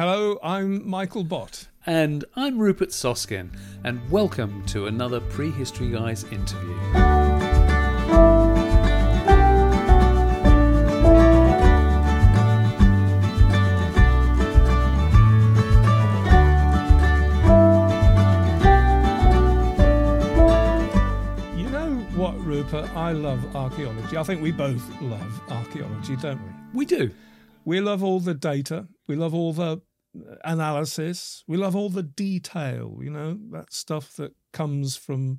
Hello, I'm Michael Bott. And I'm Rupert Soskin, and welcome to another Prehistory Guys interview. You know what, Rupert? I love archaeology. I think we both love archaeology, don't we? We do. We love all the data. We love all the analysis. We love all the detail, you know, that stuff that comes from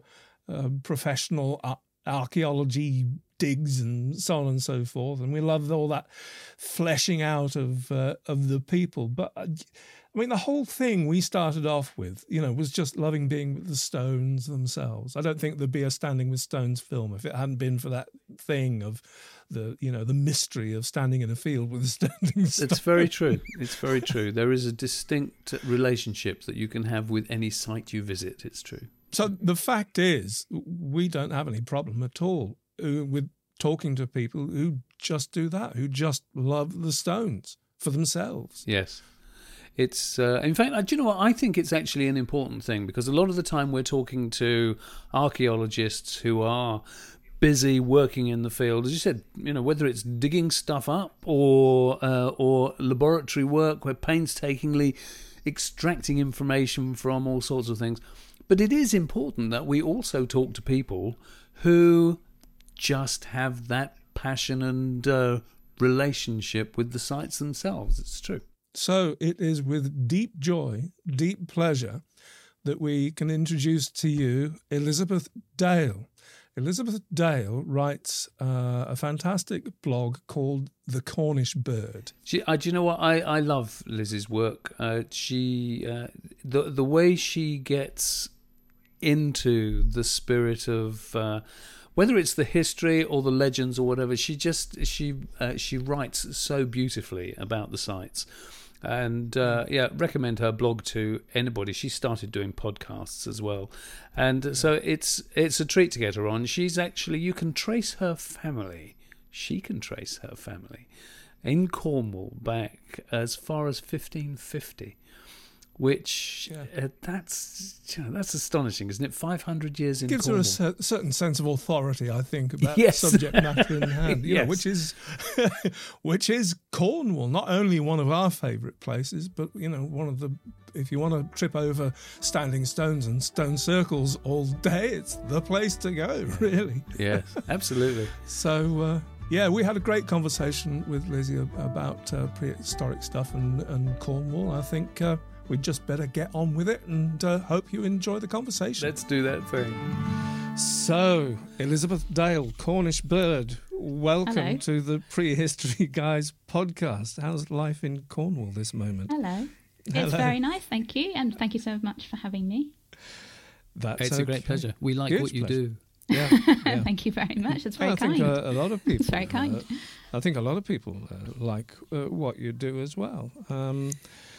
professional archaeology digs and so on and so forth. And we love all that fleshing out of the people. But I mean, the whole thing we started off with, you know, was just loving being with the stones themselves. I don't think there'd be a Standing with Stones film if it hadn't been for that thing of the, you know, the mystery of standing in a field with a standing stone. It's very true. It's very true. There is a distinct relationship that you can have with any site you visit. It's true. So the fact is, we don't have any problem at all with talking to people who just do that, who just love the stones for themselves. Yes. It's in fact, do you know what? I think it's actually an important thing, because a lot of the time we're talking to archaeologists who are busy working in the field, as you said, you know, whether it's digging stuff up or laboratory work, we're painstakingly extracting information from all sorts of things. But it is important that we also talk to people who just have that passion and relationship with the sites themselves. It's true. So it is with deep joy, deep pleasure, that we can introduce to you Elizabeth Dale. Elizabeth Dale writes a fantastic blog called The Cornish Bird. Do you know what? I love Lizzie's work. The way she gets into the spirit of whether it's the history or the legends or whatever, she writes so beautifully about the sites. And recommend her blog to anybody. She started doing podcasts as well, and so it's a treat to get her on. She can trace her family in Cornwall back as far as 1550, which that's astonishing, isn't it? 500 years in Cornwall. Gives her a certain sense of authority, I think, about the subject matter in hand, know, which is Cornwall, not only one of our favourite places, but, you know, one of the, if you want to trip over standing stones and stone circles all day, it's the place to go, really. Yeah, absolutely. So, we had a great conversation with Lizzie about prehistoric stuff and Cornwall. I think we'd just better get on with it, and hope you enjoy the conversation. Let's do that thing. So, Elizabeth Dale, Cornish Bird, welcome. Hello. To the Prehistory Guys podcast. How's life in Cornwall this moment? Hello. It's very nice, thank you, and thank you so much for having me. It's a great pleasure. We like what you do. Yeah, yeah. Thank you very much. It's very kind. I think a lot of people. It's very kind. I think a lot of people like what you do as well.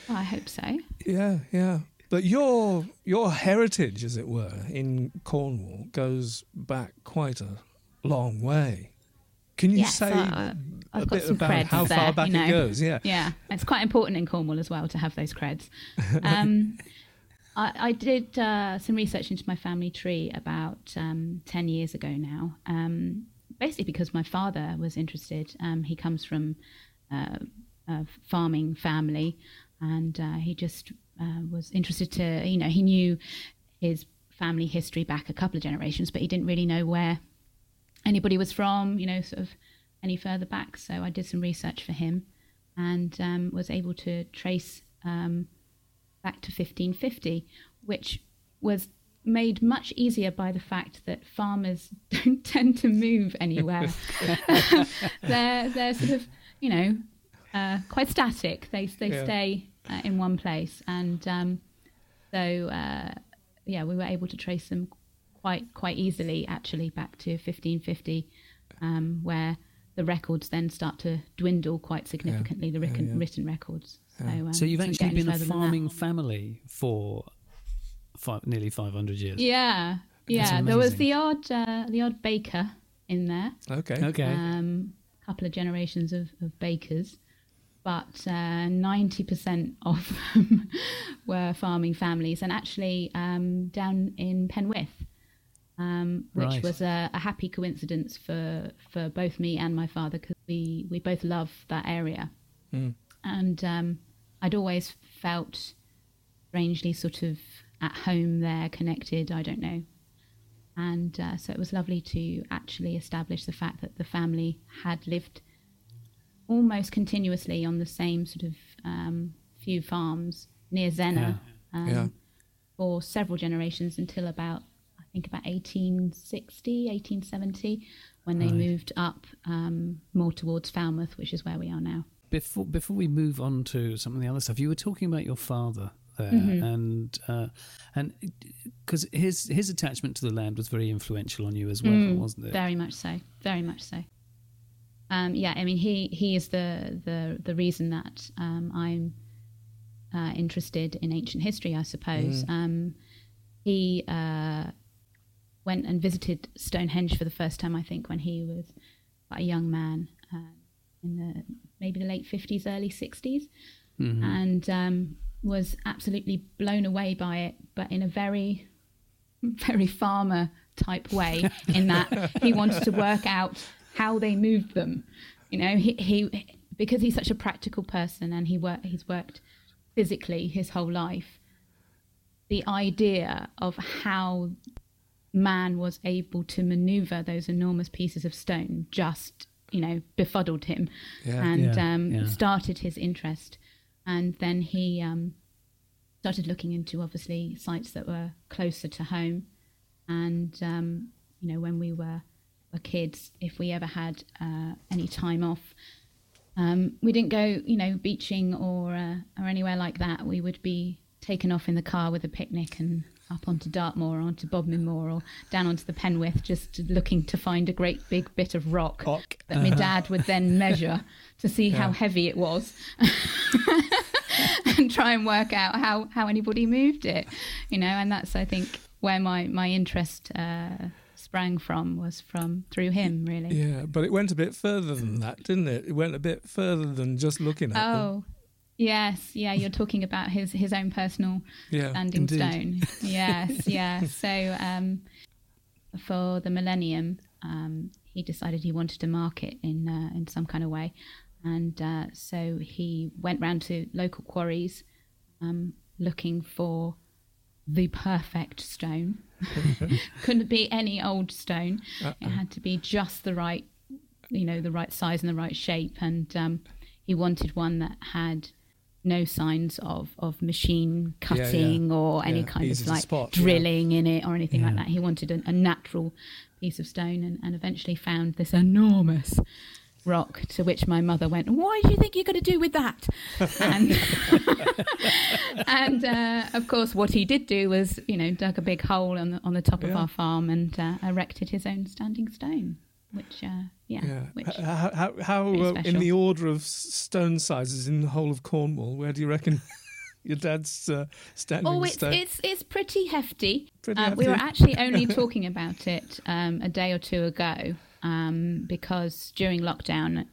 I hope so. Yeah, yeah. But your heritage, as it were, in Cornwall goes back quite a long way. Can you say a bit about how far back it goes? Yeah, yeah. It's quite important in Cornwall as well to have those creds. I did some research into my family tree about 10 years ago now, basically because my father was interested. He comes from a farming family, and he just was interested to, you know, he knew his family history back a couple of generations, but he didn't really know where anybody was from, you know, sort of any further back. So I did some research for him, and was able to trace back to 1550, which was made much easier by the fact that farmers don't tend to move anywhere. They're sort of, you know, quite static. They stay in one place, and so we were able to trace them quite easily, actually, back to 1550, where the records then start to dwindle quite significantly, the written records. So you've actually been a farming family for nearly 500 years. Yeah, yeah. There was the odd baker in there. Okay. A couple of generations of bakers, but 90% of them were farming families, and actually down in Penwith, which right. was a happy coincidence for both me and my father, because we both love that area. Mm. And I'd always felt strangely sort of at home there, connected, I don't know. And so it was lovely to actually establish the fact that the family had lived almost continuously on the same sort of few farms near Zennor for several generations until about, I think about 1860, 1870, when they moved up more towards Falmouth, which is where we are now. Before we move on to some of the other stuff, you were talking about your father there, mm-hmm. And because his attachment to the land was very influential on you as well, wasn't it? Very much so, very much so. Yeah, I mean, he is the reason that I'm interested in ancient history, I suppose. He went and visited Stonehenge for the first time, I think, when he was quite a young man, in the late 50s, early 60s, and was absolutely blown away by it, but in a very, very farmer type way, in that he wanted to work out how they moved them. You know, he because he's such a practical person, and he's worked physically his whole life, the idea of how man was able to maneuver those enormous pieces of stone just, you know, befuddled him, started his interest. And then he started looking into, obviously, sites that were closer to home. And, you know, when we were kids, if we ever had any time off, we didn't go, you know, beaching or anywhere like that. We would be taken off in the car with a picnic and up onto Dartmoor, or onto Bodmin Moor, or down onto the Penwith, just looking to find a great big bit of rock that my dad would then measure to see how heavy it was, and try and work out how anybody moved it, you know. And that's, I think, where my interest sprang from, was through him, really. Yeah, but it went a bit further than that, didn't it? It went a bit further than just looking at them. Yes, yeah, you're talking about his own personal standing stone. Yes, yeah. So for the millennium, he decided he wanted to mark it in some kind of way. And so he went round to local quarries looking for the perfect stone. Couldn't be any old stone. It had to be just the right, you know, the right size and the right shape. And he wanted one that had no signs of machine cutting or any kind easy of like spot, drilling in it or anything like that. He wanted a natural piece of stone, and eventually found this enormous rock, to which my mother went, "What do you think you're going to do with that?" And, and of course, what he did do was, you know, dug a big hole on the top of our farm and erected his own standing stone. Which, which how in the order of stone sizes in the whole of Cornwall, where do you reckon your dad's standing stone? It's pretty hefty. We were actually only talking about it a day or two ago, because during lockdown,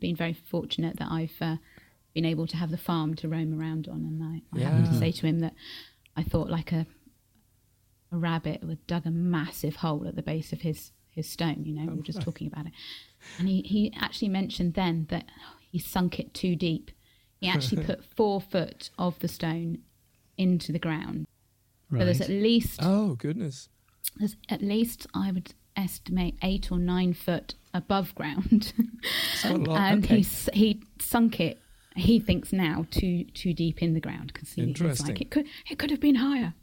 been very fortunate that I've been able to have the farm to roam around on, and I happened to say to him that I thought like a rabbit would dug a massive hole at the base of his stone, you know, we were just talking about it. And he actually mentioned then that he sunk it too deep. He actually put 4 foot of the stone into the ground. Right. So there's at least... Oh, goodness. There's at least, I would estimate, 8 or 9 foot above ground. That's a lot. And he sunk it, he thinks now, too deep in the ground, because he was like, it could have been higher.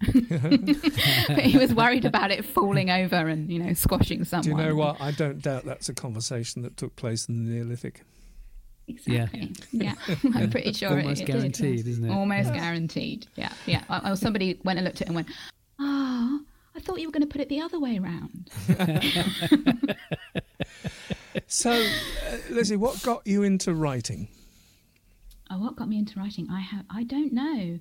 But he was worried about it falling over and, you know, squashing someone. Do you know what? I don't doubt that's a conversation that took place in the Neolithic. Exactly. Yeah. I'm pretty sure it did. Almost guaranteed, isn't it? Almost guaranteed. Yeah. Or somebody went and looked at it and went, "Ah, oh, I thought you were going to put it the other way around." So, Lizzie, what got you into writing? Oh, what got me into writing? I don't know.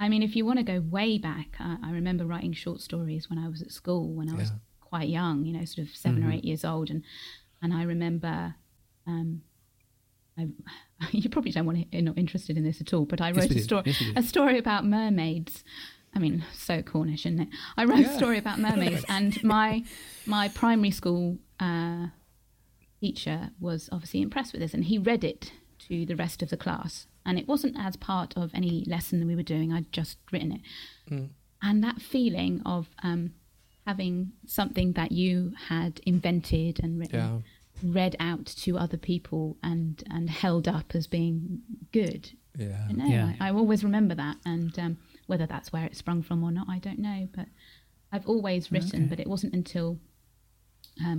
I mean, if you want to go way back, I remember writing short stories when I was at school, when I was quite young, you know, sort of 7 or 8 years old. And I remember I you probably don't want to, not interested in this at all, but I wrote a story about mermaids. I mean, so Cornish, isn't it? I wrote a story about mermaids, and my primary school teacher was obviously impressed with this, and he read it to the rest of the class. And it wasn't as part of any lesson that we were doing. I'd just written it. Mm. And that feeling of having something that you had invented and written read out to other people and held up as being good. Yeah. You know, I always remember that. And whether that's where it sprung from or not, I don't know. But I've always written, but it wasn't until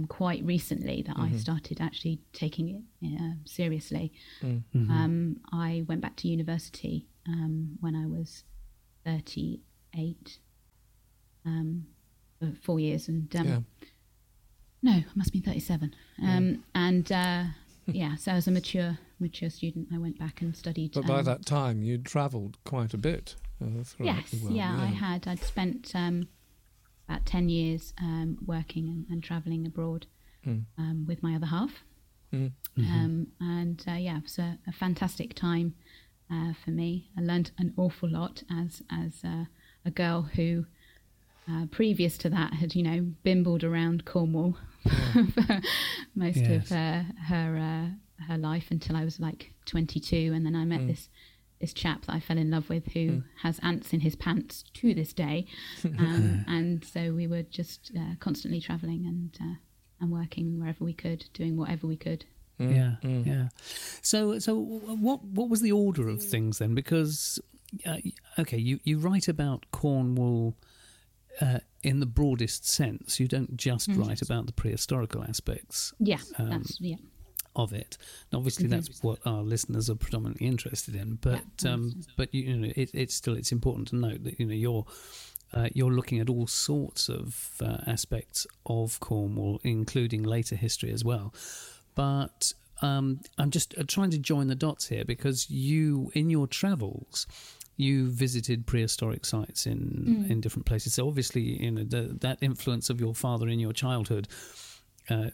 quite recently that I started actually taking it seriously. Mm-hmm. I went back to university when I was 38 for 4 years, and no, I must be 37. And so as a mature student, I went back and studied. But by that time, you'd travelled quite a bit throughout the world. I had. I'd spent about 10 years working and travelling abroad with my other half. Mm. Mm-hmm. And it was a fantastic time for me. I learned an awful lot as a girl who, previous to that, had, bimbled around Cornwall for most of her life until I was like 22. And then I met this chap that I fell in love with, who has ants in his pants to this day, and so we were just constantly travelling and working wherever we could, doing whatever we could. So what was the order of things then? Because you write about Cornwall in the broadest sense. You don't just write about the prehistorical aspects. Yeah, of it. And obviously that's what our listeners are predominantly interested in, but it's still, it's important to note that you're looking at all sorts of aspects of Cornwall, including later history as well. But I'm just trying to join the dots here, because you, in your travels, you visited prehistoric sites in different places. So obviously, that influence of your father in your childhood, that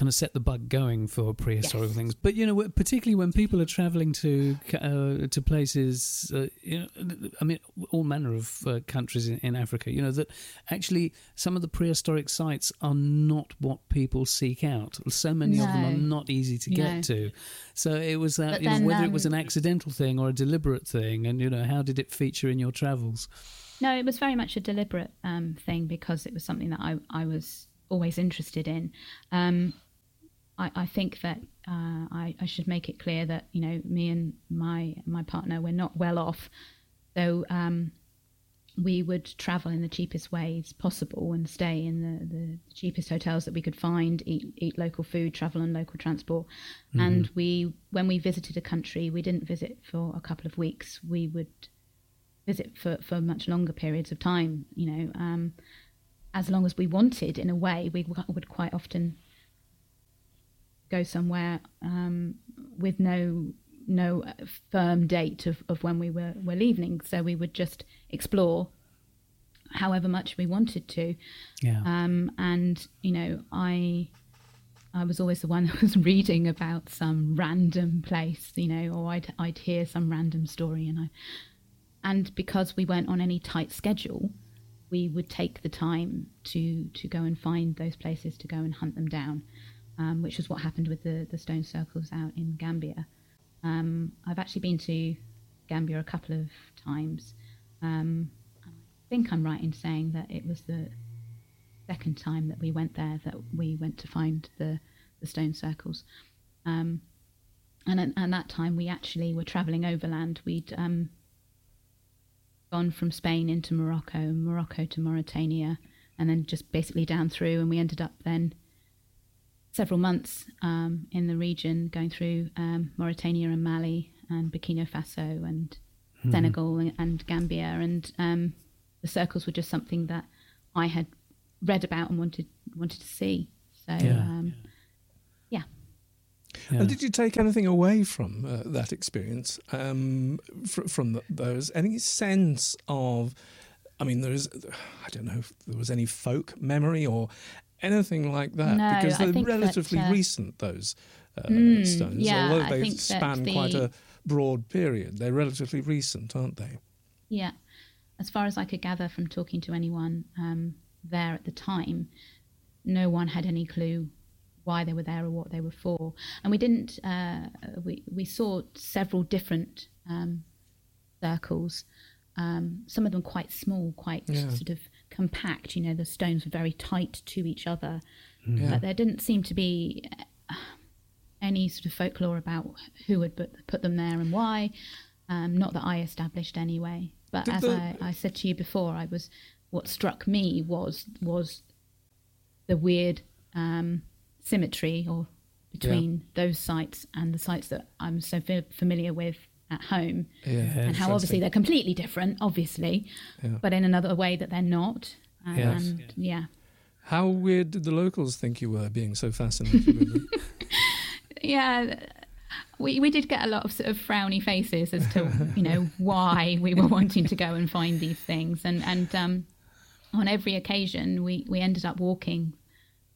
kind of set the bug going for prehistoric things. But particularly when people are travelling to places, all manner of countries in Africa, that actually some of the prehistoric sites are not what people seek out. So many of them are not easy to get to. So it was that, whether it was an accidental thing or a deliberate thing, and how did it feature in your travels? No, it was very much a deliberate thing, because it was something that I was always interested in. I think that I should make it clear that me and my partner, we're not well off, so we would travel in the cheapest ways possible and stay in the cheapest hotels that we could find, eat local food, travel on local transport. And when we visited a country, we didn't visit for a couple of weeks, we would visit for much longer periods of time, as long as we wanted. In a way, we would quite often go somewhere with no firm date of when we were leaving, so we would just explore however much we wanted to. I was always the one that was reading about some random place, or I'd hear some random story, and because we weren't on any tight schedule, we would take the time to go and find those places, to go and hunt them down, which is what happened with the stone circles out in Gambia. I've actually been to Gambia a couple of times. I think I'm right in saying that it was the second time that we went there that we went to find the stone circles. And that time we actually were travelling overland. We'd gone from Spain into Morocco to Mauritania, and then just basically down through, and we ended up then several months in the region, going through Mauritania and Mali and Burkina Faso and Senegal and Gambia, and the circles were just something that I had read about and wanted to see. So And did you take anything away from that experience, from those? Any sense of, I don't know if there was any folk memory or anything like that? No, because they're relatively recent, those stones. Yeah, although they span quite a broad period, they're relatively recent, aren't they? Yeah. As far as I could gather from talking to anyone there at the time, no one had any clue why they were there or what they were for. And we didn't, we saw several different circles, some of them quite small, quite sort of compact, you know, the stones were very tight to each other. Yeah. But there didn't seem to be any sort of folklore about who had put them there and why, not that I established anyway. But did as I said to you before, what struck me was the weird symmetry or between those sites and the sites that I'm so familiar with at home, and how obviously they're completely different, obviously, but in another way that they're not. How weird did the locals think you were, being so fascinated with them? Yeah. We did get a lot of sort of frowny faces as to, you know, why we were wanting to go and find these things. And on every occasion, we ended up walking,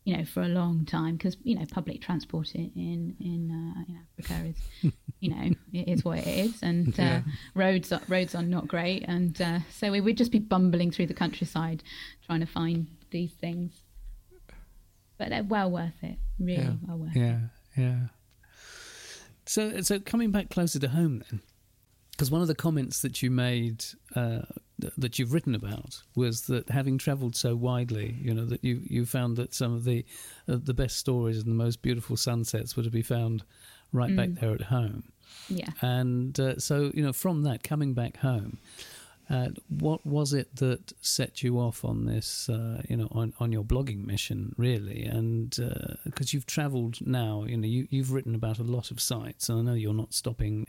you know, for a long time because, you know, public transport in Africa is, you know, it is what it is. And roads are not great. And so we would just be bumbling through the countryside trying to find these things. But they're well worth it, really well worth it. Yeah. So coming back closer to home then, because one of the comments that you made, that you've written about, was that having travelled so widely, you know, that you found that some of the best stories and the most beautiful sunsets were to be found right back there at home. Yeah. And so, you know, from that, coming back home, what was it that set you off on this, you know, on your blogging mission, really? And because you've travelled now, you know, you've written about a lot of sites, and I know you're not stopping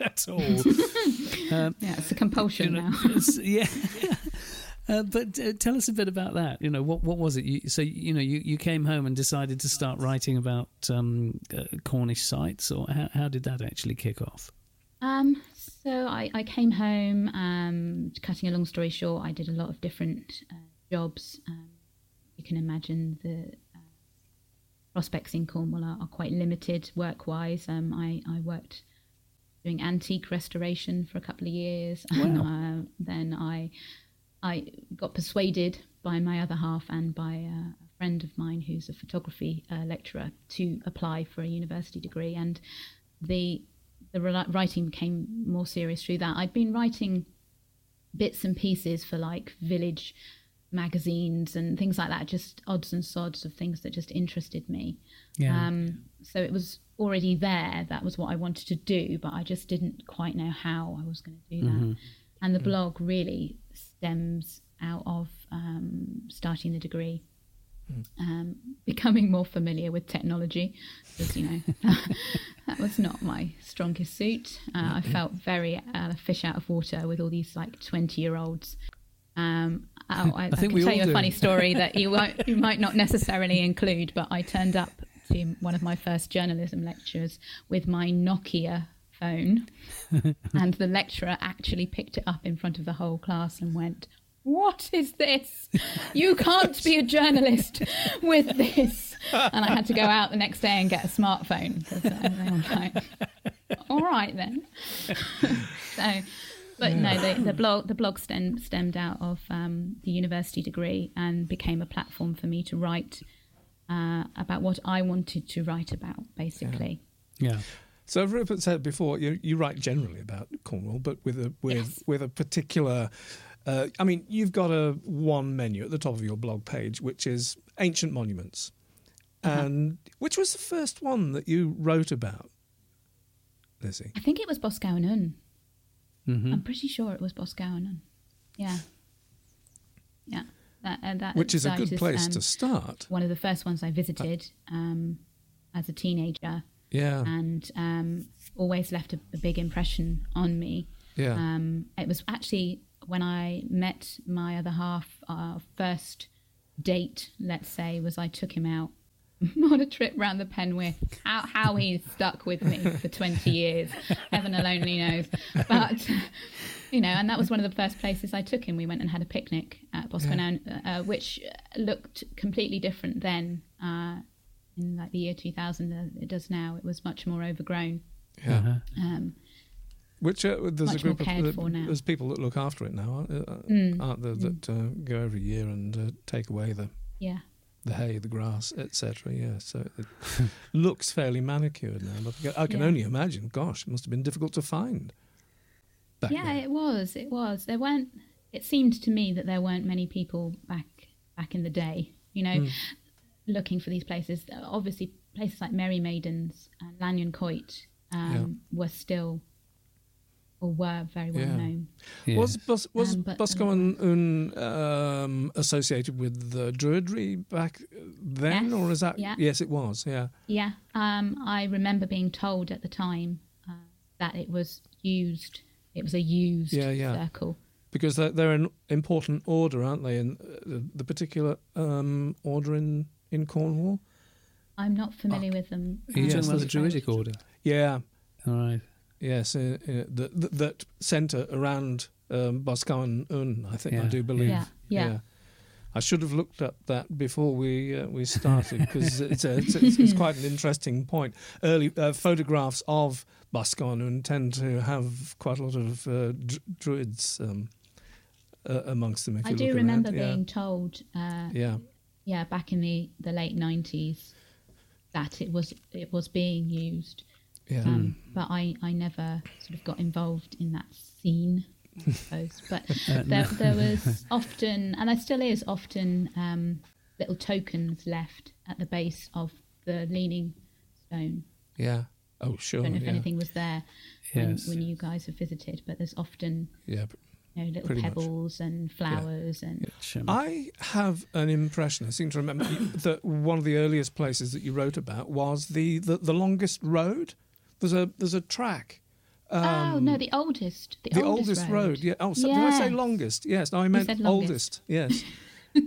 at all. It's a compulsion, you know, now. But tell us a bit about that. You know, what was it? You came home and decided to start writing about Cornish sites, or how did that actually kick off? So I came home, cutting a long story short, I did a lot of different jobs. You can imagine the prospects in Cornwall are quite limited work-wise. I worked doing antique restoration for a couple of years. Wow. And, then I got persuaded by my other half and by a friend of mine who's a photography lecturer to apply for a university degree. And the writing became more serious through that. I'd been writing bits and pieces for like village magazines and things like that, just odds and sods of things that just interested me. Yeah. So it was already there. That was what I wanted to do, but I just didn't quite know how I was going to do that. Mm-hmm. And the blog really stems out of starting the degree. Becoming more familiar with technology, because, you know, that was not my strongest suit. I felt very fish out of water with all these like 20-year-olds. I can tell you a funny story that you might not necessarily include, but I turned up to one of my first journalism lectures with my Nokia phone, and the lecturer actually picked it up in front of the whole class and went, "What is this? You can't be a journalist with this." And I had to go out the next day and get a smartphone. All right then. The blog stemmed out of the university degree and became a platform for me to write about what I wanted to write about, basically. Yeah. So Rupert said before, you write generally about Cornwall, but with a particular. I mean, you've got one menu at the top of your blog page, which is ancient monuments, and which was the first one that you wrote about, Lizzie? I think it was Boscawen-Un. Mm-hmm. I'm pretty sure it was Boscawen-Un. Yeah. That which is a good place to start. One of the first ones I visited as a teenager. Yeah, and always left a big impression on me. Yeah, it was actually. When I met my other half, our first date, let's say, was I took him out on a trip round the Penwith. How he's stuck with me for 20 years, heaven alone knows. But, you know, and that was one of the first places I took him. We went and had a picnic at Boscawen-Un, which looked completely different then in like the year 2000 than it does now. It was much more overgrown. Yeah. Uh-huh. Which there's a group of there's people that look after it now, aren't there? That go every year and take away the hay, the grass, etc. Yeah, so it looks fairly manicured now. But I can only imagine. Gosh, it must have been difficult to find. Back then. It was. There weren't. It seemed to me that there weren't many people back in the day. You know, looking for these places. Obviously, places like Merry Maidens and Lanyon Coit were still. Or were very well known. Yes. Was Boscawen-Un associated with the Druidry back then, yes, or is that? Yeah. Yes, it was. Yeah. Yeah, I remember being told at the time that it was used. It was a used circle because they're an important order, aren't they? In the particular order in Cornwall. I'm not familiar with them. Are you talking about the Druidic order? Yeah. All right. Yes, that centre around Boscawen-Un, I think I do believe. Yeah. I should have looked up that before we started because it's quite an interesting point. Early photographs of Boscawen-Un tend to have quite a lot of druids amongst them. I do remember being told, back in the late 90s, that it was being used. Yeah. But I never sort of got involved in that scene, I suppose. But there was often, and there still is often, little tokens left at the base of the leaning stone. Yeah. Oh, sure. I don't know if anything was there when you guys have visited, but there's often little pebbles and flowers. And I have an impression, I seem to remember, that one of the earliest places that you wrote about was the longest road. There's a track. The oldest. The oldest road. Yeah. Oh, so did I say longest? Yes. No, I meant oldest. Yes.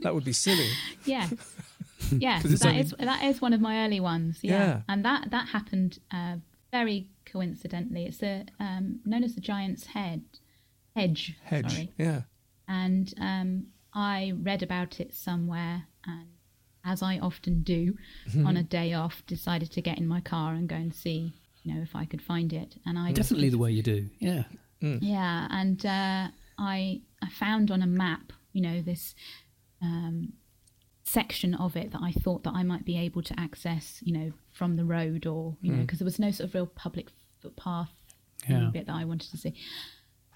That would be silly. Yeah. Yeah. That is one of my early ones. Yeah. And that happened very coincidentally. It's known as the Giant's Hedge. Hedge. Sorry. Yeah. And I read about it somewhere and, as I often do, on a day off, decided to get in my car and go and see. If I could find it, and I definitely the way you do, and I found on a map, this section of it that I thought that I might be able to access, from the road, or because there was no sort of real public footpath bit that I wanted to see.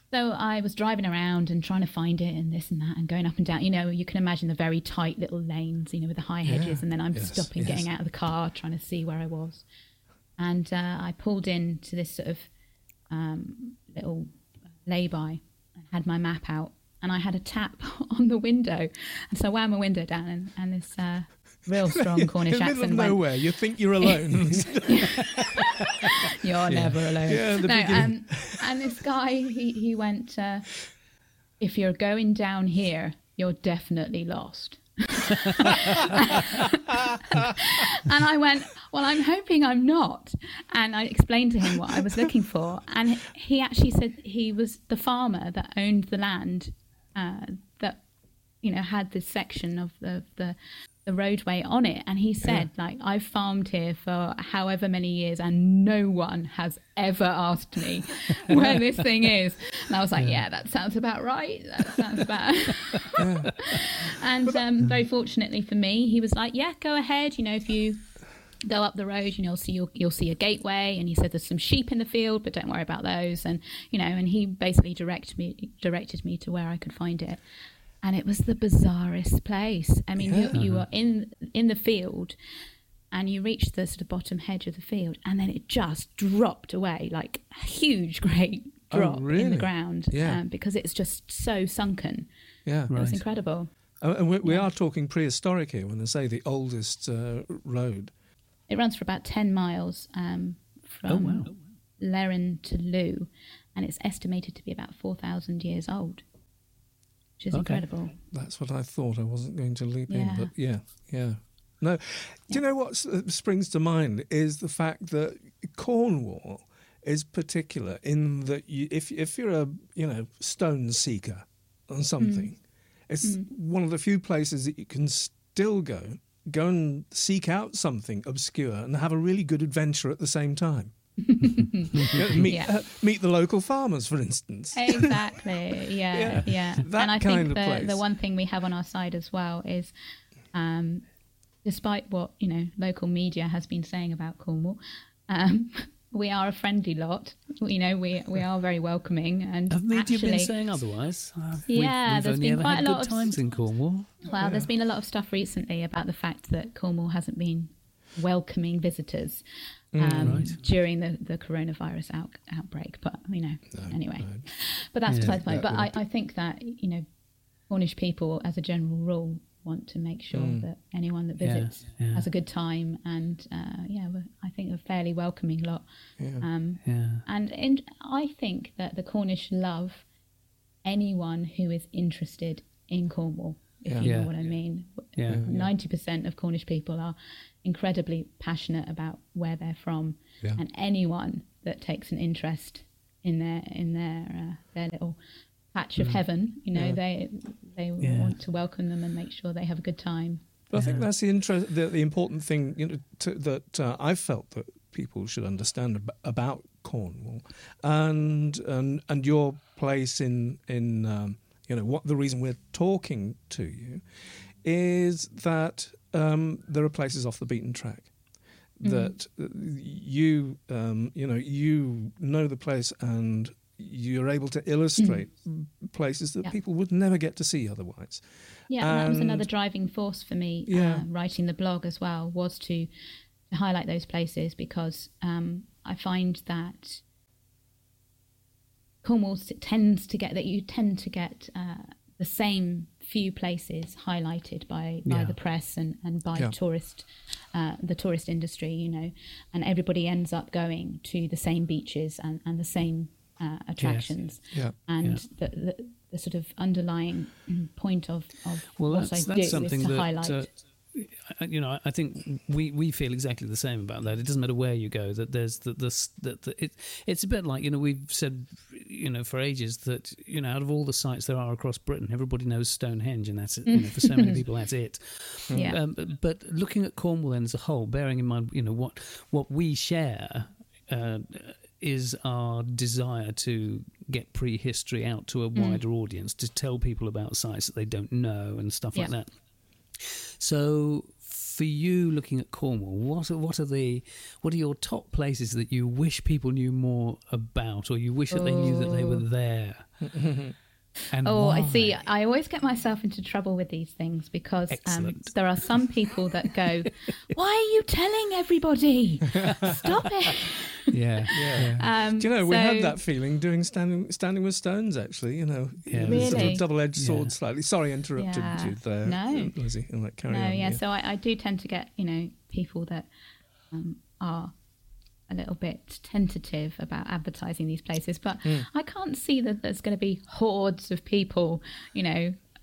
So I was driving around and trying to find it and this and that and going up and down. You can imagine the very tight little lanes, with the high hedges, and then I'm stopping, getting out of the car, trying to see where I was. And I pulled in to this sort of little lay-by and had my map out. And I had a tap on the window. And so I wound my window down and this real strong Cornish accent. In the middle of nowhere, you think you're alone. You're never alone. Yeah, and this guy, he went, if you're going down here, you're definitely lost. And I went, well, I'm hoping I'm not. And I explained to him what I was looking for. And he actually said he was the farmer that owned the land that, had this section of the roadway on it. And he said, I've farmed here for however many years and no one has ever asked me where this thing is. And I was like, that sounds about right. And very fortunately for me, he was like, go ahead. If you go up the road, you'll see a gateway. And he said, there's some sheep in the field, but don't worry about those. And, and he basically directed me to where I could find it. And it was the bizarrest place. I mean, you were in the field and you reached the sort of bottom hedge of the field and then it just dropped away, like a huge, great drop in the ground because it's just so sunken. Yeah, right. It was incredible. And we are talking prehistoric here when they say the oldest road. It runs for about 10 miles from Lerin to Loo, and it's estimated to be about 4,000 years old. Which is incredible. That's what I thought. I wasn't going to leap in, but no. Do you know what springs to mind is the fact that Cornwall is particular in that if you're a stone seeker or something, it's one of the few places that you can still go go and seek out something obscure and have a really good adventure at the same time. Meet the local farmers, for instance. Exactly. Yeah. And I think the one thing we have on our side as well is, despite what local media has been saying about Cornwall, we are a friendly lot. We are very welcoming. And have media been saying otherwise? There's been quite a lot of times in Cornwall. Well, yeah. There's been a lot of stuff recently about the fact that Cornwall hasn't been welcoming visitors during the coronavirus outbreak. But anyway. Right. But that's beside the point. But I think that Cornish people, as a general rule, want to make sure that anyone that visits has a good time, and I think a fairly welcoming lot. Yeah. And I think that the Cornish love anyone who is interested in Cornwall, if you know what I mean. 90% of Cornish people are incredibly passionate about where they're from, and anyone that takes an interest in their little patch of heaven, they want to welcome them and make sure they have a good time. But I think that's the important thing that I felt that people should understand about Cornwall and your place in what the reason we're talking to you is that there are places off the beaten track that you know the place and you're able to illustrate places that people would never get to see otherwise. Yeah, and that was another driving force for me writing the blog as well, was to highlight those places, because I find that Cornwall tends to get the same few places highlighted by the press and by the tourist industry, and everybody ends up going to the same beaches and the same attractions, the sort of underlying point of what I do is to highlight. I think we feel exactly the same about that. It doesn't matter where you go. That there's it's a bit like we've said for ages that out of all the sites there are across Britain, everybody knows Stonehenge, and that's it. For so many people, that's it. Yeah. But looking at Cornwall then as a whole, bearing in mind what we share. Is our desire to get prehistory out to a wider audience, to tell people about sites that they don't know and stuff like that. So, for you, looking at Cornwall, what are your top places that you wish people knew more about, or you wish that they knew that they were there? And why? I see. I always get myself into trouble with these things because there are some people that go, "Why are you telling everybody? Stop it!" Yeah. We had that feeling doing Standing with Stones, actually, really? Sort of double-edged sword slightly. Sorry, I interrupted you there, Lizzie. I'll carry on. So I do tend to get, people that are a little bit tentative about advertising these places, but I can't see that there's going to be hordes of people,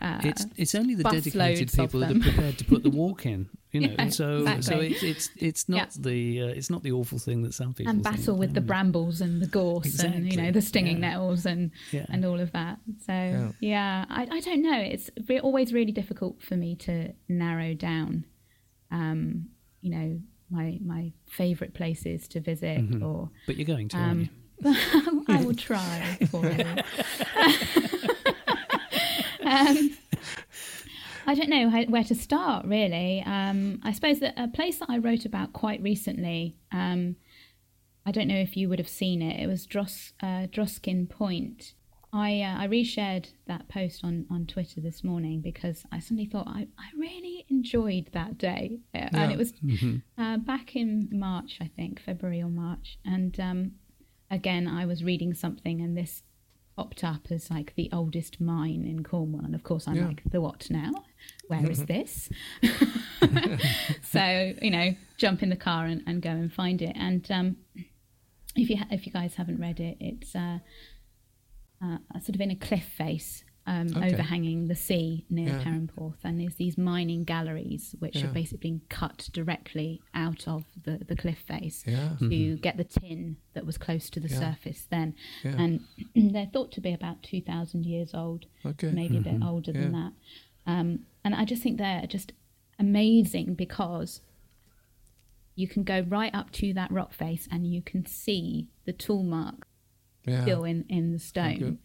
it's only the dedicated people that are prepared to put the walk in, It's not it's not the awful thing that some people battle with the brambles and the gorse and the stinging nettles and all of that. So I don't know. It's always really difficult for me to narrow down, my favourite places to visit. Or but you're going to, aren't you? I will try for you. I don't know where to start, really. I suppose that a place that I wrote about quite recently, I don't know if you would have seen it, it was Droskin Point. I reshared that post on Twitter this morning because I suddenly thought I really enjoyed that day. And it was back in March, I think, February or March. And again, I was reading something and this popped up as like the oldest mine in Cornwall, and of course I'm like, the what now? Where is this? So jump in the car and go and find it. And if you guys haven't read it, it's sort of in a cliff face overhanging the sea near Perranporth, and there's these mining galleries which are basically being cut directly out of the cliff face to get the tin that was close to the surface then. Yeah. And they're thought to be about 2,000 years old, maybe a bit older than that. And I just think they're just amazing because you can go right up to that rock face and you can see the tool mark still in the stone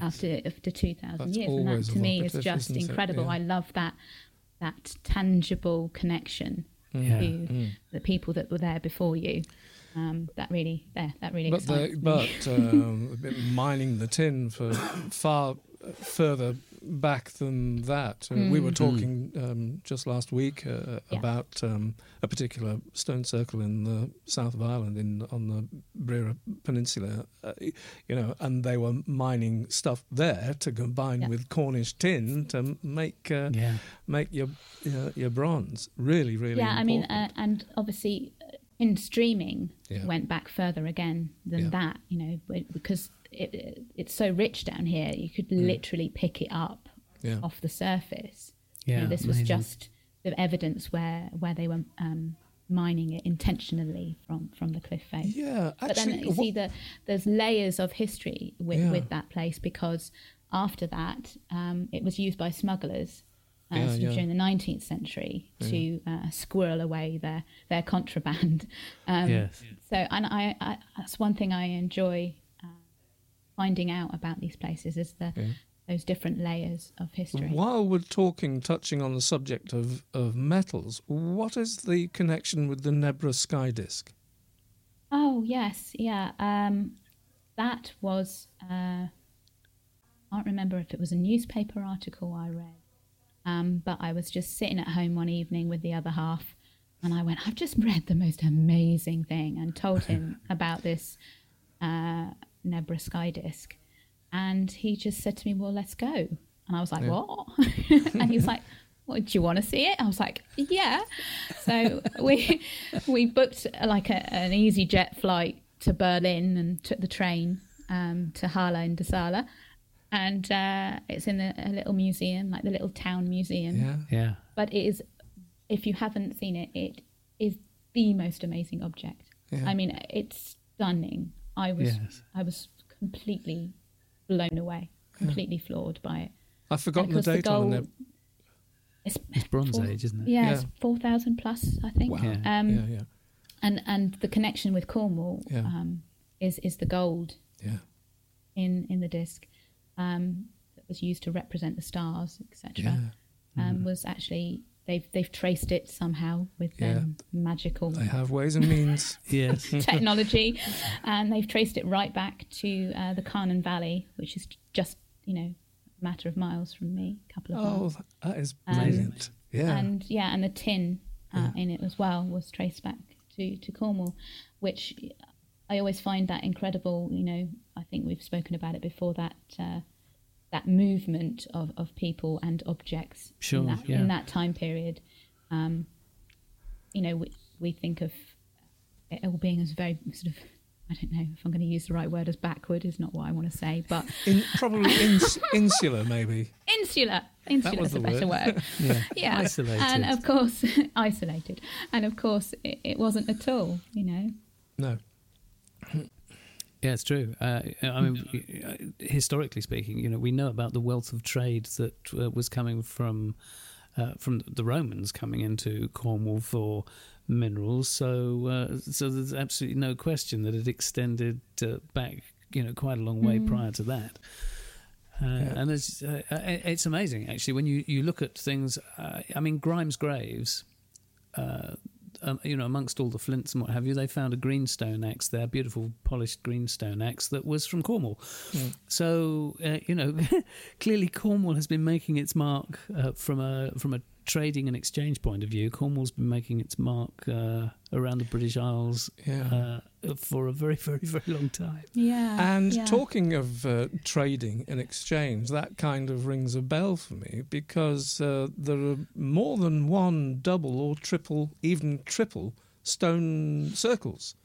after 2,000 years. And that to me is just incredible. Yeah. I love that tangible connection to the people that were there before you. That really excites me. Mining the tin for far further back than that. We were talking just last week about a particular stone circle in the south of Ireland on the Brera Peninsula, and they were mining stuff there to combine with Cornish tin to make your bronze. Really, really important. And obviously in streaming went back further again than that, because it's so rich down here. You could literally pick it up off the surface. Yeah, this was just the evidence where they were mining it intentionally from the cliff face. Yeah, actually, but then you see there's layers of history with that place, because after that it was used by smugglers during the 19th century to squirrel away their contraband. So, and I that's one thing I enjoy finding out about these places is those different layers of history. While we're touching on the subject of metals, what is the connection with the Nebra Sky Disc? Oh, yes, yeah. That was, I can't remember if it was a newspaper article I read, but I was just sitting at home one evening with the other half, and I went, I've just read the most amazing thing, and told him about this Nebra Sky Disc, and he just said to me, well, let's go. And I was like, what? And he was like, well, do you want to see it? I was like, yeah. So we booked like an easy jet flight to Berlin and took the train to Halle and Dessala, and it's in a little museum, like the little town museum. Yeah. But it is, if you haven't seen it, it is the most amazing object. Yeah. I mean, it's stunning. I was completely blown away, completely floored by it. I've forgotten the date on it. It's Bronze Age, isn't it? Yeah. It's 4,000 plus, I think. Wow. Yeah. And the connection with Cornwall is the gold in the disc that was used to represent the stars, etc. Was actually they've traced it somehow with magical. They have ways and means, technology, and they've traced it right back to the Carnan Valley, which is just a matter of miles from me, a couple of miles. Oh, that is brilliant! And the tin in it as well was traced back to Cornwall, which I always find that incredible. I think we've spoken about it before, that that movement of people and objects in that time period. We think of it all being as very sort of, I don't know if I'm going to use the right word, as backward is not what I want to say, but probably insular, maybe. Insular is a better word. Yeah. Isolated. And of course, isolated. And of course, it wasn't at all, No. Yeah, it's true. I mean, historically speaking, we know about the wealth of trade that was coming from the Romans coming into Cornwall for minerals. So there's absolutely no question that it extended back, quite a long way prior to that. And it's amazing, actually, when you look at things. I mean, Grimes' graves. Amongst all the flints and what have you, they found a greenstone axe there, beautiful polished greenstone axe that was from Cornwall. Mm. So, clearly Cornwall has been making its mark from a trading and exchange point of view. Cornwall's been making its mark around the British Isles for a very, very, very long time. Yeah. And talking of trading and exchange, that kind of rings a bell for me, because there are more than one double or triple, even triple, stone circles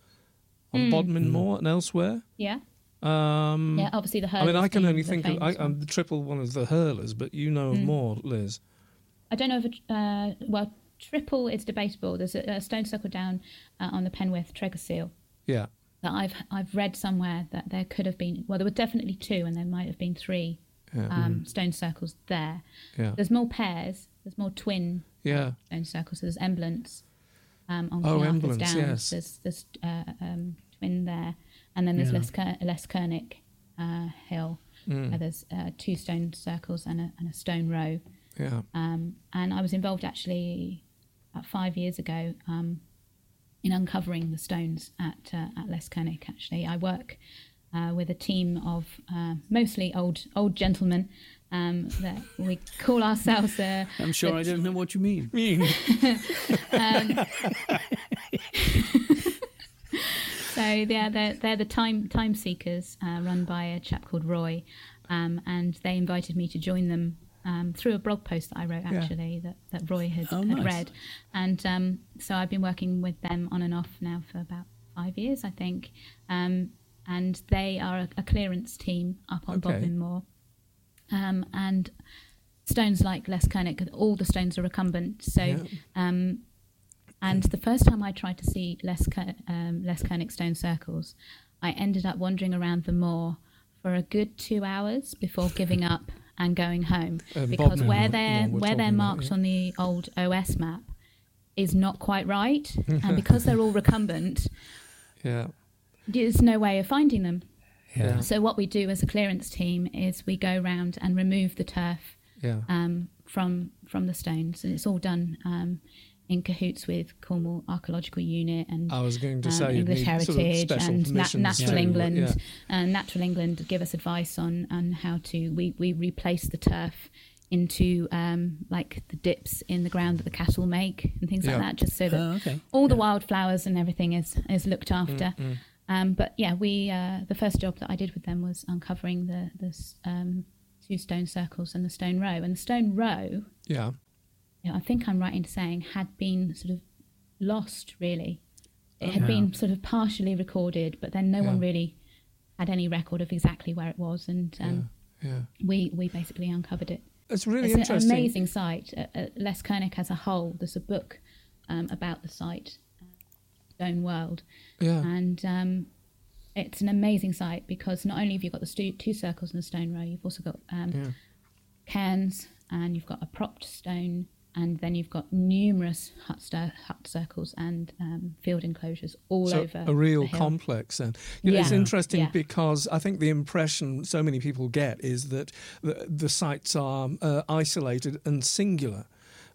on Bodmin Moor and elsewhere. Yeah. Obviously the hurlers. I mean, I can only think of the triple one of the hurlers, but you know more, Liz. I don't know if triple is debatable. There's a stone circle down on the Penwith Tregasil. Yeah. That I've read somewhere that there could have been. Well, there were definitely two, and there might have been three stone circles there. Yeah. There's more pairs. There's more twin yeah. Stone circle. So there's Emblance on King Arthur's Downs. Yes. There's this twin there. And then there's Leskernick Hill. Mm. Where there's two stone circles and a stone row. Yeah. And I was involved actually about 5 years ago in uncovering the stones at Leskernick, actually. I work with a team of mostly old gentlemen that we call ourselves... I'm sure I don't know what you mean. So yeah, they're the Time Seekers, run by a chap called Roy, and they invited me to join them through a blog post that I wrote, actually, that Roy had read. And so I've been working with them on and off now for about 5 years, I think. And they are a clearance team up on Bodmin Moor. And stones like Leskernick, all the stones are recumbent. So... Yeah. And the first time I tried to see Leskernick stone circles, I ended up wandering around the moor for a good 2 hours before giving up and going home, because where they're marked on the old OS map is not quite right, and because they're all recumbent, there's no way of finding them. Yeah. So what we do as a clearance team is we go round and remove the turf from the stones, and it's all done. In cahoots with Cornwall Archaeological Unit and I was going to say English Heritage sort of and Natural England. Natural England give us advice on how to we replace the turf into like the dips in the ground that the cattle make and things like that, just so that all the wildflowers and everything is looked after. Mm. But yeah, we the first job that I did with them was uncovering the two stone circles and the stone row. And the stone row... Yeah. I think I'm right in saying had been sort of lost, really. It had been sort of partially recorded, but then no one really had any record of exactly where it was, and we basically uncovered it. It's really interesting. An amazing site. Leskernick as a whole, there's a book about the site, Stone World, and it's an amazing site because not only have you got the two circles and the stone row, you've also got cairns, and you've got a propped stone, and then you've got numerous hut circles and field enclosures all over. A real complex. And it's interesting because I think the impression so many people get is that the sites are isolated and singular.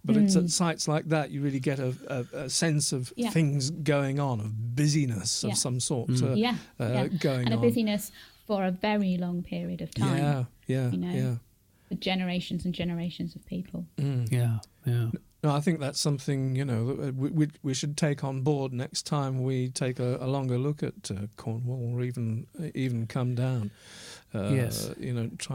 But it's at sites like that you really get a sense of things going on, of busyness of some sort going on. And a busyness for a very long period of time. Generations and generations of people. No, I think that's something that we should take on board next time we take a longer look at Cornwall, or even come down. Try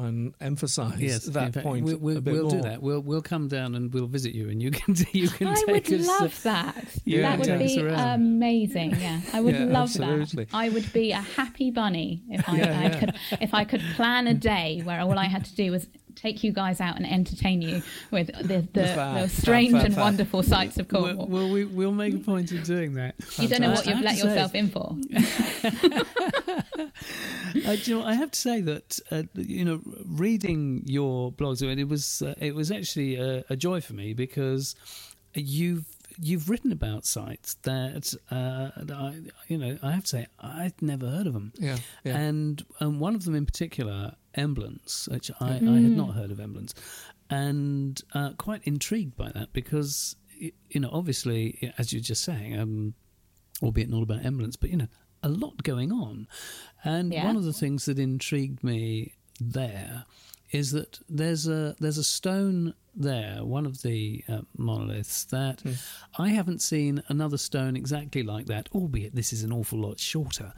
and emphasise that point. We'll do that. We'll come down and we'll visit you, and you can. I would love that. That would be amazing. Yeah, I would love that. I would be a happy bunny if I could plan a day where all I had to do was take you guys out and entertain you with the strange and wonderful sights of Cornwall. Well, we'll make a point of doing that. You don't know what you've let yourself in for. I have to say that reading your blogs, I mean, it was actually a joy for me because you've written about sites that I have to say I'd never heard of them. Yeah. And one of them in particular, Emblance, which I had not heard of Emblance, and quite intrigued by that because obviously, as you're just saying, albeit not about Emblance, but a lot going on. And one of the things that intrigued me there is that there's a stone there, one of the monoliths, that I haven't seen another stone exactly like that, albeit this is an awful lot shorter.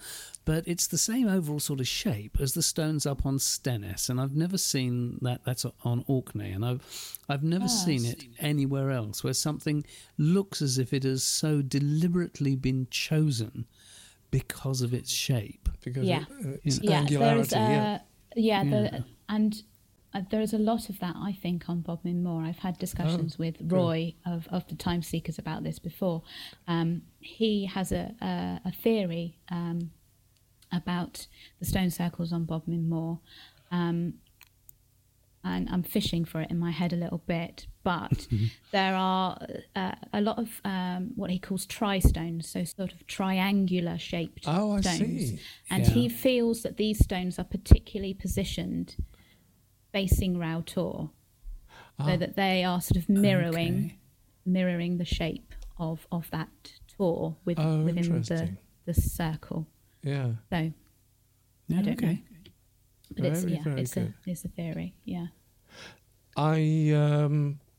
But it's the same overall sort of shape as the stones up on Stennis, and I've never seen that. That's on Orkney, and I've never seen it anywhere else where something looks as if it has so deliberately been chosen because of its shape. Because its angularity. There's a lot of that, I think, on Bodmin Moor. I've had discussions with Roy of the Time Seekers about this before. He has a theory about the stone circles on Bodmin Moor, and I'm fishing for it in my head a little bit, but there are a lot of what he calls tri-stones, so sort of triangular shaped stones. See. And he feels that these stones are particularly positioned facing Rough Tor, so that they are sort of mirroring the shape of that Tor within the circle. Yeah. So I don't know. But it's a theory, yeah. I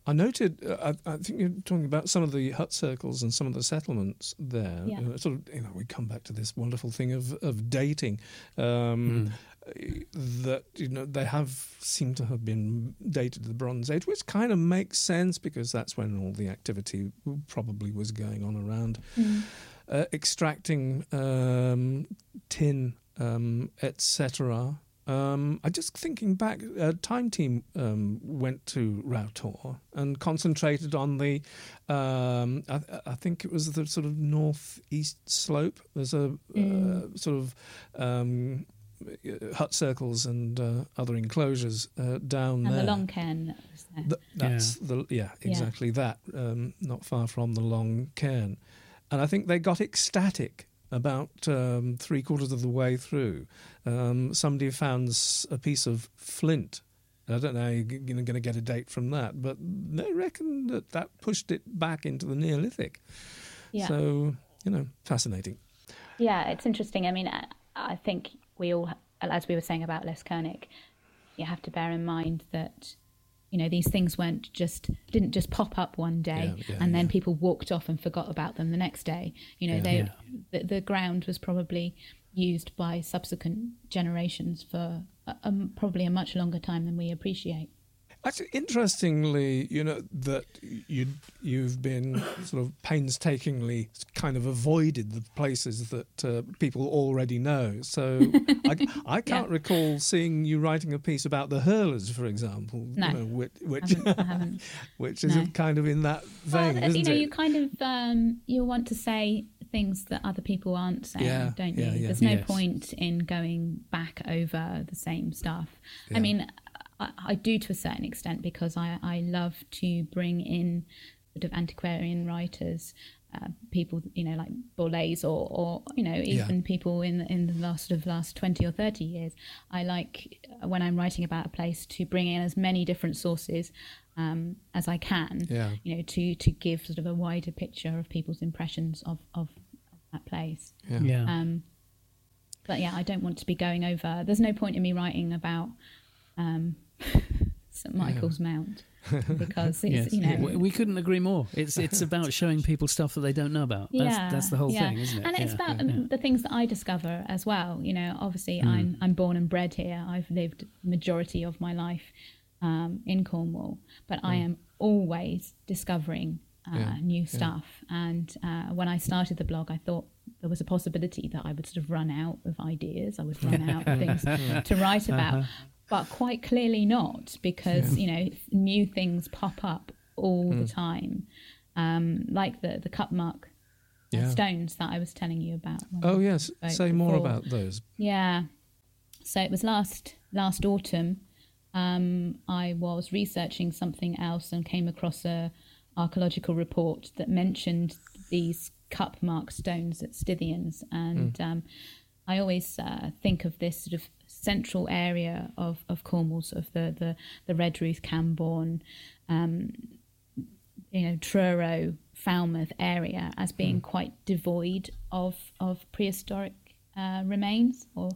noted, I think you're talking about some of the hut circles and some of the settlements there. Yeah. Sort of, we come back to this wonderful thing of dating. That they seem to have been dated to the Bronze Age, which kind of makes sense because that's when all the activity probably was going on around extracting tin, etc. I'm just thinking back, Time Team went to Rough Tor and concentrated on the, I think it was the sort of northeast slope. There's a sort of hut circles and other enclosures down there. And the Long Cairn. That, not far from the Long Cairn. And I think they got ecstatic about three-quarters of the way through. Somebody found a piece of flint. I don't know how you're going to get a date from that, but they reckon that pushed it back into the Neolithic. Yeah. So, fascinating. Yeah, it's interesting. I mean, I think we all, as we were saying about Leskernick, you have to bear in mind that these things didn't just pop up one day and then people walked off and forgot about them the next day. The ground was probably used by subsequent generations for probably a much longer time than we appreciate. Actually, interestingly, that you've been sort of painstakingly kind of avoided the places that people already know. So I can't recall seeing you writing a piece about the hurlers, for example. No, I haven't. Which is kind of in that vein, isn't it? You kind of you want to say things that other people aren't saying, don't you? Yeah, there's no point in going back over the same stuff. Yeah. I mean, I do to a certain extent because I love to bring in sort of antiquarian writers, people like Borlase or even people in the last 20 or 30 years. I like, when I'm writing about a place, to bring in as many different sources as I can, to give sort of a wider picture of people's impressions of that place. Yeah. Yeah. But I don't want to be going over. There's no point in me writing about St Michael's Mount because it's, we couldn't agree more. It's about showing people stuff that they don't know about. That's the whole thing, isn't it? And it's about the things that I discover as well. Obviously I'm born and bred here. I've lived the majority of my life in Cornwall, but I am always discovering new stuff. And when I started the blog, I thought there was a possibility that I would sort of run out of ideas. I would run out of things to write about. But quite clearly not, because new things pop up all the time, like the cup mark stones that I was telling you about. Oh yes, say more about those. Yeah, so it was last autumn. I was researching something else and came across an archaeological report that mentioned these cup mark stones at Stithians, and I always think of this sort of central area of Cornwall, sort of the Redruth, Camborne, Truro, Falmouth area, as being quite devoid of prehistoric remains. Or,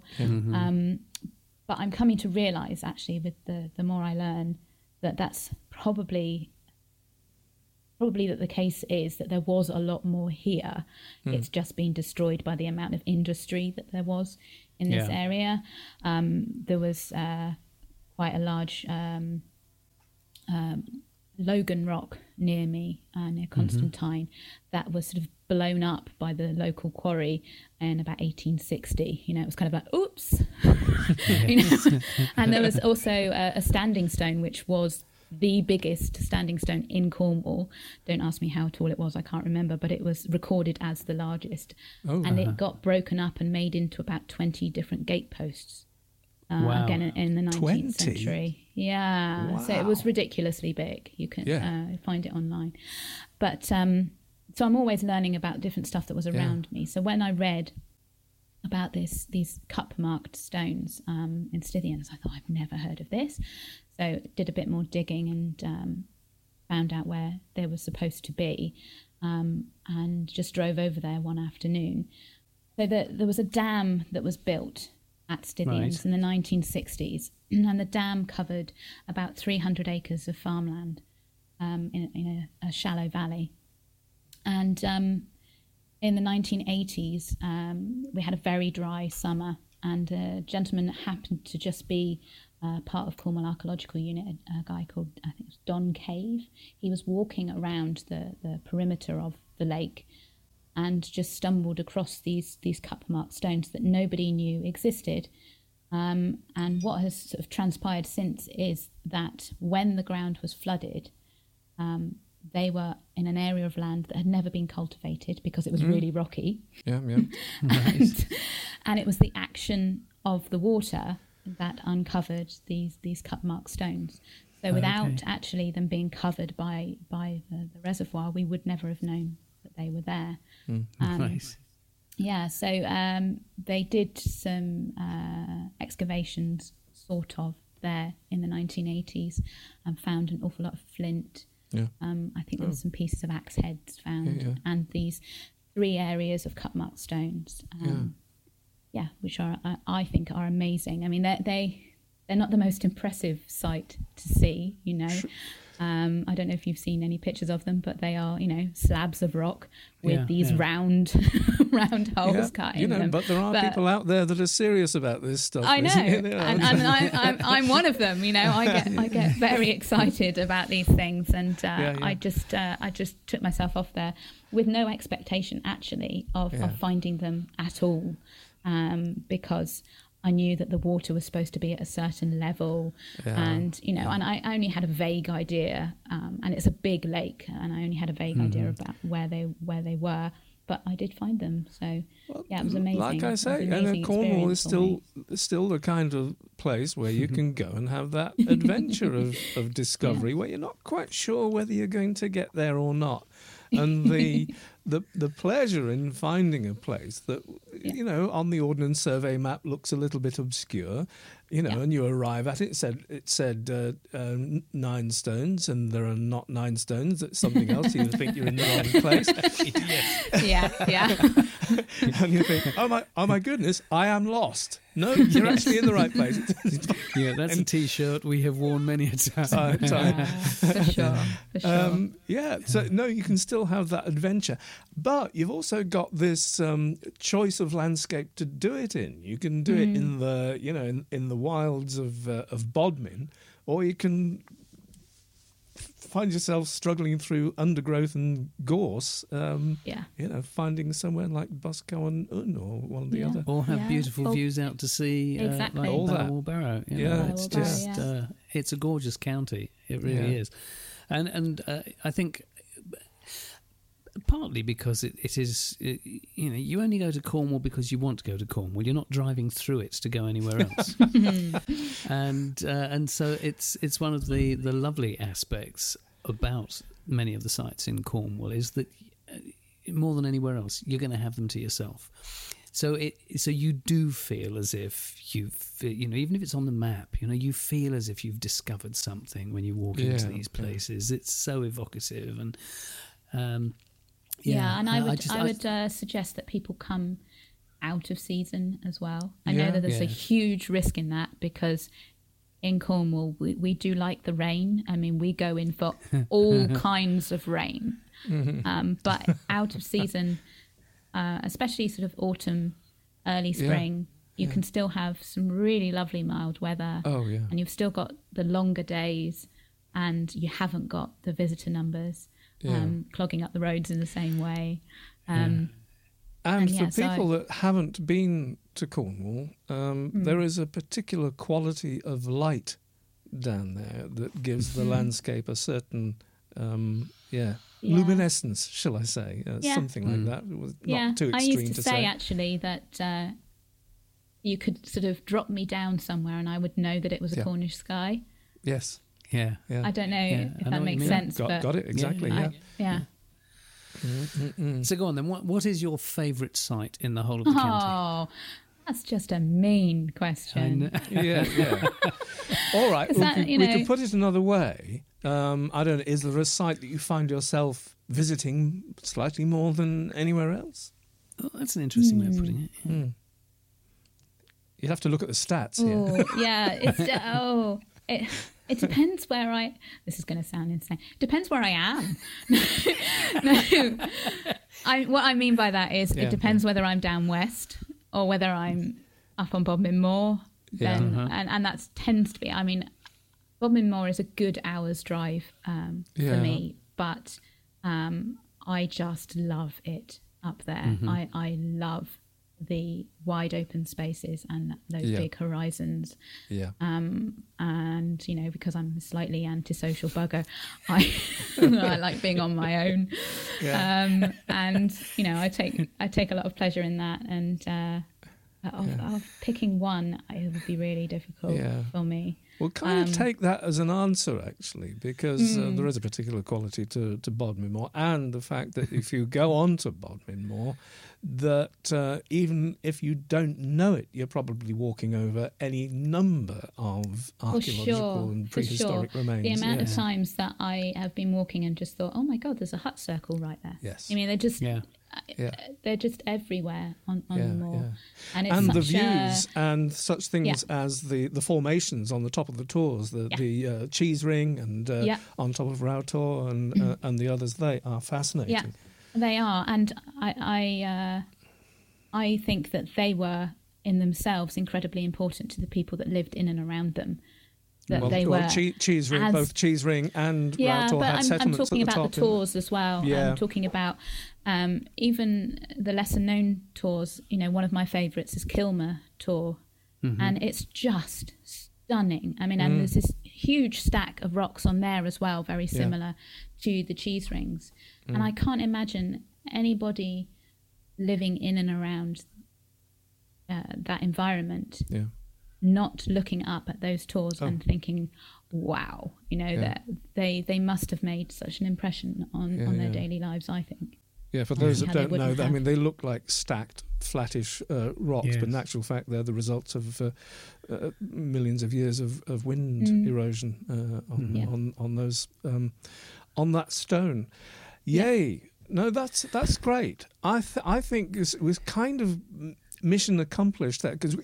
but I'm coming to realise, actually, with the more I learn, that that's probably that the case is that there was a lot more here. It's just been destroyed by the amount of industry that there was in this area. There was quite a large Logan Rock near me, near Constantine, that was sort of blown up by the local quarry in about 1860. It was kind of like, oops. And there was also a standing stone, which was the biggest standing stone in Cornwall. Don't ask me how tall it was, I can't remember, but it was recorded as the largest. It got broken up and made into about 20 different gateposts. wow. again in the 19th 20? Century. Yeah. Wow. So it was ridiculously big. You can find it online. But so I'm always learning about different stuff that was around me. So when I read about these cup-marked stones in Stithians, I thought, I've never heard of this. So did a bit more digging and found out where they were supposed to be, and just drove over there one afternoon. So there was a dam that was built at Stithians in the 1960s, and the dam covered about 300 acres of farmland in a shallow valley. And in the 1980s, we had a very dry summer, and a gentleman happened to just be part of Cornwall Archaeological Unit, a guy called, I think it was Don Cave. He was walking around the perimeter of the lake and just stumbled across these cup-marked stones that nobody knew existed. And what has sort of transpired since is that when the ground was flooded, they were in an area of land that had never been cultivated because it was really rocky. Yeah, yeah. Nice. And it was the action of the water that uncovered these cup-marked stones. So without actually them being covered by the reservoir, we would never have known that they were there. Nice. Yeah, so they did some excavations sort of there in the 1980s and found an awful lot of flint. Yeah. I think there were some pieces of axe heads found and these three areas of cut-marked stones, which are I think are amazing. I mean, they're not the most impressive sight to see, you know. I don't know if you've seen any pictures of them, but they are, you know, slabs of rock with these round holes cut in them. But there are people out there that are serious about this stuff. I know, and I'm one of them. You know, I get very excited about these things, and I just took myself off there with no expectation actually of finding them at all, because I knew that the water was supposed to be at a certain level, and you know, and I only had a vague idea. And it's a big lake, and I only had a vague idea about where they were. But I did find them, so it was amazing. Like I say, and Cornwall is still the kind of place where you can go and have that adventure of discovery, where you're not quite sure whether you're going to get there or not. And the pleasure in finding a place that, you know, on the Ordnance Survey map looks a little bit obscure, you know, and you arrive at it. It said 9 stones, and there are not 9 stones. It's something else. You think you're in the wrong place. And you think, oh my goodness, I am lost. No, you're actually in the right place. That's a T-shirt we have worn many a time. For sure. So, no, you can still have that adventure. But you've also got this choice of landscape to do it in. You can do it in the, you know, in the wilds of Bodmin, or you can find yourself struggling through undergrowth and gorse, you know, finding somewhere like Boscawen-Un or one of the other. Or have beautiful views out to sea, like All Barrow. It's just, it's a gorgeous county. It really is. And I think partly because it is, you know, you only go to Cornwall because you want to go to Cornwall. You're not driving through it to go anywhere else. And so it's one of the lovely aspects about many of the sites in Cornwall is that more than anywhere else, you're going to have them to yourself. So you do feel as if you've, you know, even if it's on the map, you know, you feel as if you've discovered something when you walk into these places. It's so evocative and. And I would suggest that people come out of season as well. I know that there's a huge risk in that because in Cornwall we do like the rain. I mean, we go in for all kinds of rain. But out of season, especially sort of autumn, early spring, you can still have some really lovely mild weather. And you've still got the longer days and you haven't got the visitor numbers. Clogging up the roads in the same way. And for people that haven't been to Cornwall, there is a particular quality of light down there that gives the landscape a certain, luminescence, shall I say, something like that. It was not too extreme to say. I used to say, actually, that you could sort of drop me down somewhere and I would know that it was a Cornish sky. Yes. Yeah. Yeah. I don't know if that makes sense. Got it. Exactly. Yeah. Yeah. So go on then. What is your favourite site in the whole of the county? Oh, that's just a mean question. Yeah. All right. We can put it another way. I don't know. Is there a site that you find yourself visiting slightly more than anywhere else? Oh, that's an interesting way of putting it. Yeah. You'd have to look at the stats here. Yeah. It depends where I... This is going to sound insane. Depends where I am. No. What I mean by that is it depends whether I'm down west or whether I'm up on Bodmin Moor. And that tends to be... I mean, Bodmin Moor is a good hour's drive for me, but I just love it up there. Mm-hmm. I love the wide open spaces and those big horizons and because I'm a slightly antisocial bugger, I like being on my own and I take a lot of pleasure in that, and picking one, it would be really difficult for me. Well, kind of take that as an answer, actually, because there is a particular quality to Bodmin Moor, and the fact that if you go on to Bodmin Moor, that even if you don't know it, you're probably walking over any number of archaeological and prehistoric remains. The amount of times that I have been walking and just thought, oh my God, there's a hut circle right there. Yes. I mean, they're just... Yeah. They're just everywhere on the moor, and it's the views and such things as the formations on the top of the Tors, the cheese ring, and on top of Rough Tor and the others. They are fascinating. Yeah, they are, and I think that they were in themselves incredibly important to the people that lived in and around them. That they were cheese ring, both cheese ring and Rough Tor had settlements. I'm talking about the Tors as well. Yeah. I'm talking about even the lesser known Tors. One of my favourites is Kilmer Tor, and it's just stunning. I mean, and there's this huge stack of rocks on there as well, very similar to the cheese rings. And I can't imagine anybody living in and around that environment. Yeah. Not looking up at those Tors and thinking, wow, that they must have made such an impression on their daily lives, I think. Yeah, for those that don't know, I mean, they look like stacked, flattish rocks, but in actual fact, they're the results of millions of years of wind erosion on those on that stone. Yay! Yeah. No, that's great. I think it was kind of mission accomplished, that because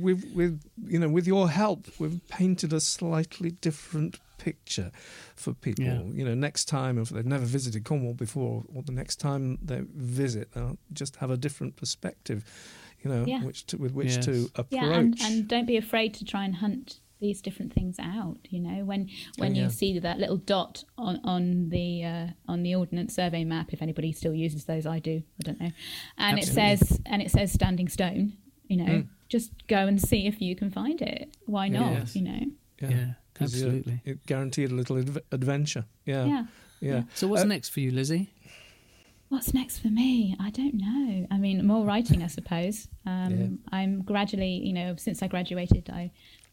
with your help, we've painted a slightly different picture for people. Next time, if they've never visited Cornwall before, or the next time they visit, they'll just have a different perspective, to approach. Yeah, and don't be afraid to try and hunt these different things out. When you see that little dot on the Ordnance Survey map, if anybody still uses those, I don't know. And Absolutely. it says standing stone. Just go and see if you can find it. Why not? Yes. Yeah, absolutely. You're guaranteed a little adventure. Yeah. So what's next for you, Lizzie? What's next for me? I don't know. I mean, more writing, I suppose. I'm gradually, since I graduated,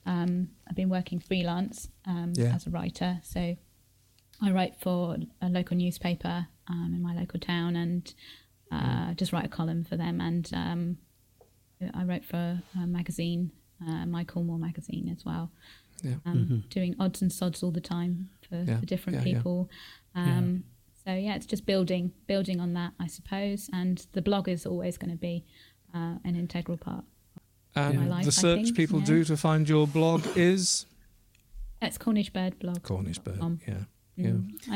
I've been working freelance as a writer, so I write for a local newspaper in my local town, and just write a column for them, and I wrote for a magazine, my Cornwall magazine as well, doing odds and sods all the time for different people. So it's just building on that, I suppose, and the blog is always going to be an integral part. And life, the search think, people do to find your blog is? That's Cornish Bird blog. Cornish Bird, I'm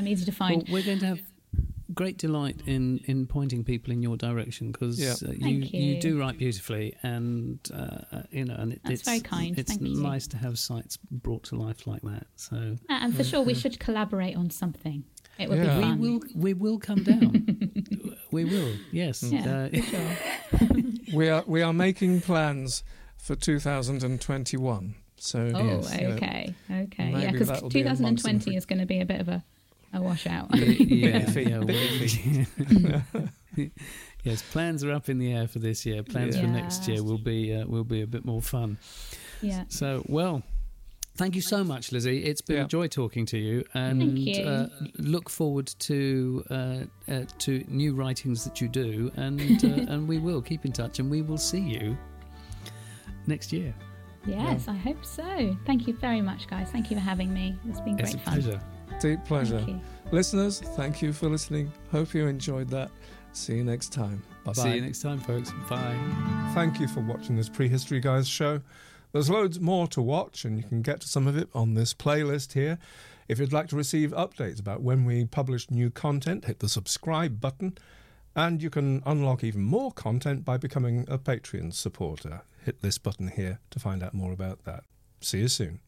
easy to find. Well, we're going to have great delight in pointing people in your direction, because you do write beautifully, and and it's very kind. It's nice to have sites brought to life like that. So and for sure, we should collaborate on something. It would be fun. We will come down. We will. Yes. Yeah, for sure. We are making plans for 2021. So okay. Yeah, because 2020 is going to be a bit of a washout. Yeah. Yes, plans are up in the air for this year. Plans for next year will be a bit more fun. Yeah. So, well, thank you so much, Lizzie. It's been a joy talking to you, and thank you. Look forward to new writings that you do, and and we will keep in touch, and we will see you next year. Yes, I hope so. Thank you very much, guys. Thank you for having me. It's been great fun. It's a pleasure. Deep pleasure. Thank you. Listeners, thank you for listening. Hope you enjoyed that. See you next time. Bye-bye. See you next time, folks. Bye. Thank you for watching this Prehistory Guys show. There's loads more to watch, and you can get to some of it on this playlist here. If you'd like to receive updates about when we publish new content, hit the subscribe button, and you can unlock even more content by becoming a Patreon supporter. Hit this button here to find out more about that. See you soon.